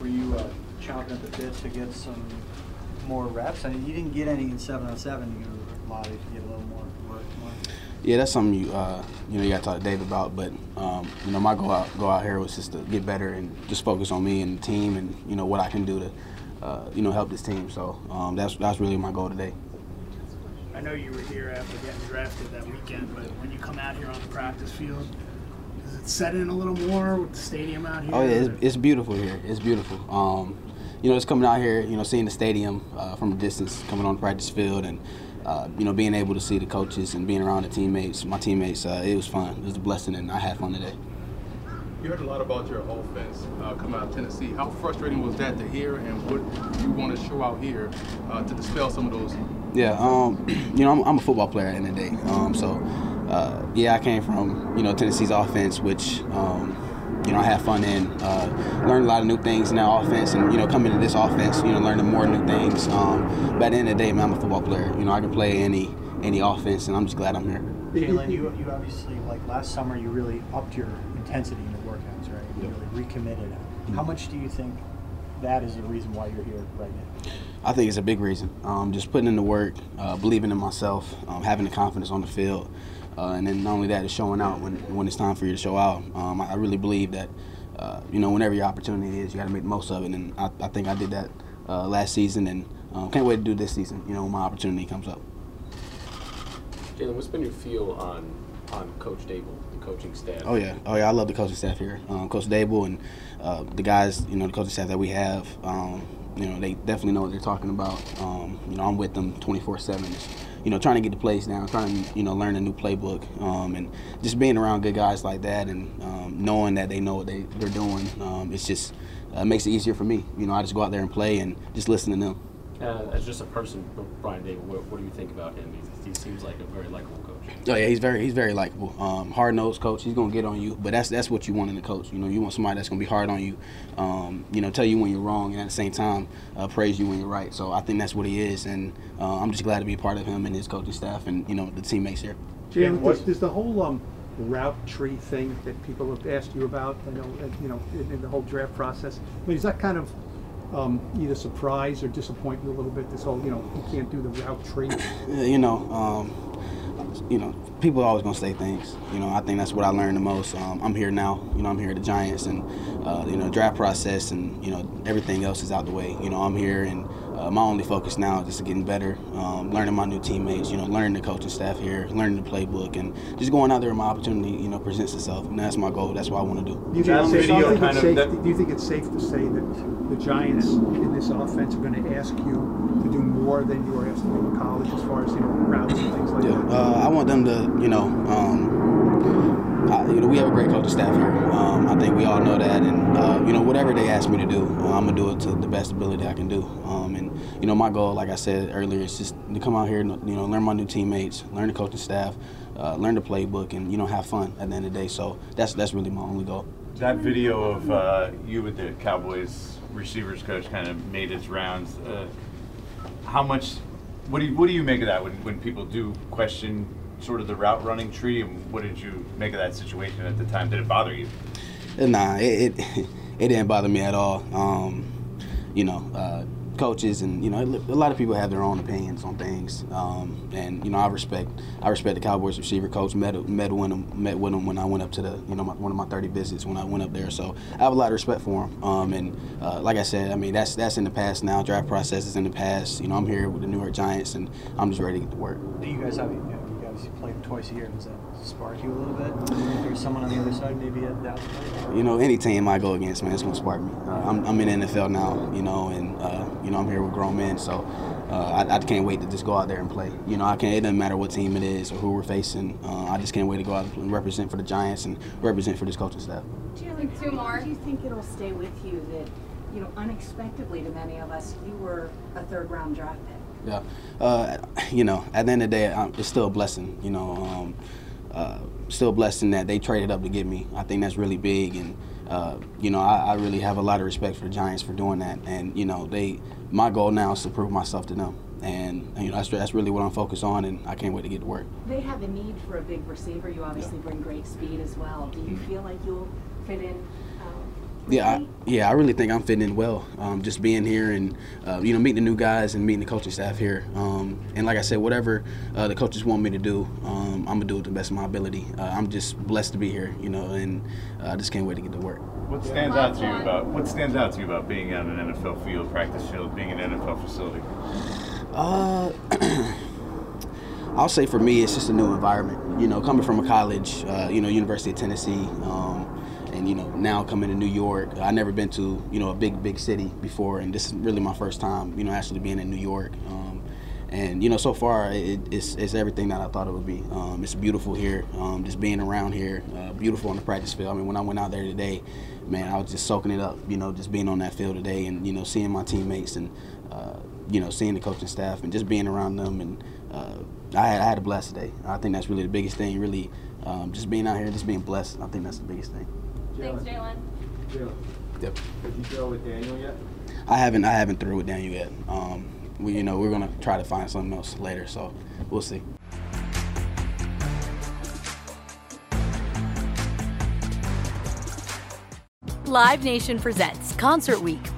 Were you chomping at the bit to get some more reps? I mean, you didn't get any in 7-on-7. You were lobby to get a little more work. Yeah, that's something you got to talk to Dave about. But my go out here was just to get better and just focus on me and the team and what I can do to help this team. So that's really my goal today. I know you were here after getting drafted that weekend, but when you come out here on the practice field, does it set in a little more with the stadium out here? Oh, yeah, it's beautiful here. It's beautiful. Just coming out here, seeing the stadium from a distance, coming on the practice field, and, being able to see the coaches and being around the teammates, my teammates, it was fun. It was a blessing, and I had fun today. You heard a lot about your offense coming out of Tennessee. How frustrating was that to hear, and what you want to show out here to dispel some of those? Yeah, I'm a football player at the end of the day, I came from, Tennessee's offense, which, I had fun in, learned a lot of new things in that offense, and, coming to this offense, learning more new things. But at the end of the day, man, I'm a football player. I can play any offense, and I'm just glad I'm here. Jalen, you obviously, like last summer, you really upped your intensity in your workouts, right? You really recommitted. How much do you think that is the reason why you're here right now? I think it's a big reason. Just putting in the work, believing in myself, having the confidence on the field. And then not only that, it's showing out when it's time for you to show out. I really believe that, whenever your opportunity is, you got to make the most of it. And I think I did that last season, and can't wait to do this season, when my opportunity comes up. Jalen, what's been your feel on Coach Daboll, the coaching staff? Oh, yeah, I love the coaching staff here. Coach Daboll and the guys, the coaching staff that we have, they definitely know what they're talking about. I'm with them 24/7. Trying to get the plays down, trying to, learn a new playbook, and just being around good guys like that and knowing that they know what they're doing, it's just makes it easier for me. I just go out there and play and just listen to them. As just a person, Brian David, what do you think about him? He seems like a very likable coach. Oh yeah, he's very likable. Hard-nosed coach. He's gonna get on you, but that's what you want in a coach. You want somebody that's gonna be hard on you. Tell you when you're wrong, and at the same time, praise you when you're right. So I think that's what he is, and I'm just glad to be a part of him and his coaching staff, and the teammates here. Jalen, does the whole route tree thing that people have asked you about, in the whole draft process, is that kind of either surprise or disappoint you a little bit, this whole, you can't do the route tree? People are always going to say things. I think that's what I learned the most. I'm here now. I'm here at the Giants, and, draft process and, everything else is out the way. I'm here, and my only focus now is just getting better, learning my new teammates, learning the coaching staff here, learning the playbook, and just going out there when my opportunity, presents itself. And that's my goal. That's what I want to do. Do you think it's safe to say that the Giants in this offense are going to ask you to do more than you were asked to do in college as far as, routes and things like that? I want them to, we have a great coaching staff here. I think we all know that, and whatever they ask me to do, I'm gonna do it to the best ability I can do. And my goal, like I said earlier, is just to come out here and learn my new teammates, learn the coaching staff, learn the playbook, and have fun at the end of the day. So that's really my only goal. That video of you with the Cowboys receivers coach kind of made its rounds. How much? What do you make of that when people do question sort of the route running tree, and what did you make of that situation at the time? Did it bother you? Nah, it didn't bother me at all. coaches, and you know, a lot of people have their own opinions on things. And you know, I respect the Cowboys receiver coach. Met with him when I went up to the, you know, one of my 30 visits when I went up there. So I have a lot of respect for him. And like I said, I mean, that's in the past now. Draft process is in the past. You know, I'm here with the New York Giants, and I'm just ready to get to work. Do you guys have? You played twice a year. Does that spark you a little bit? If there's someone on the other side, maybe at that point? You know, any team I go against, man, it's going to spark me. I'm in the NFL now, you know, and, you know, I'm here with grown men, so I can't wait to just go out there and play. You know, it doesn't matter what team it is or who we're facing. I just can't wait to go out and represent for the Giants and represent for this coaching staff. How do you think it'll stay with you that, you know, unexpectedly to many of us, you were a third-round draft pick? Yeah, you know, at the end of the day, it's still a blessing, you know, still a blessing that they traded up to get me. I think that's really big, and, you know, I really have a lot of respect for the Giants for doing that, and, you know, my goal now is to prove myself to them, and, you know, that's really what I'm focused on, and I can't wait to get to work. They have a need for a big receiver. You obviously bring great speed as well. Do you feel like you'll fit in? Yeah, I really think I'm fitting in well. Just being here and, you know, meeting the new guys and meeting the coaching staff here. And like I said, whatever the coaches want me to do, I'm going to do it to the best of my ability. I'm just blessed to be here, you know, and I just can't wait to get to work. What stands out to you about being on an NFL field, practice field, being an NFL facility? I'll say for me, it's just a new environment. You know, coming from a college, you know, University of Tennessee, and, you know, now coming to New York, I've never been to, you know, a big city before, and this is really my first time, you know, actually being in New York. And, you know, so far, it's everything that I thought it would be. It's beautiful here, just being around here, beautiful on the practice field. I mean, when I went out there today, man, I was just soaking it up, you know, just being on that field today and, you know, seeing my teammates and, you know, seeing the coaching staff and just being around them. And I had a blessed day. I think that's really the biggest thing, really, just being out here, just being blessed. I think that's the biggest thing. Thanks, Jalen. Yep. Have you thrown with Daniel yet? I haven't thrown with Daniel yet. You know, we're gonna try to find something else later, so we'll see. Live Nation presents Concert Week.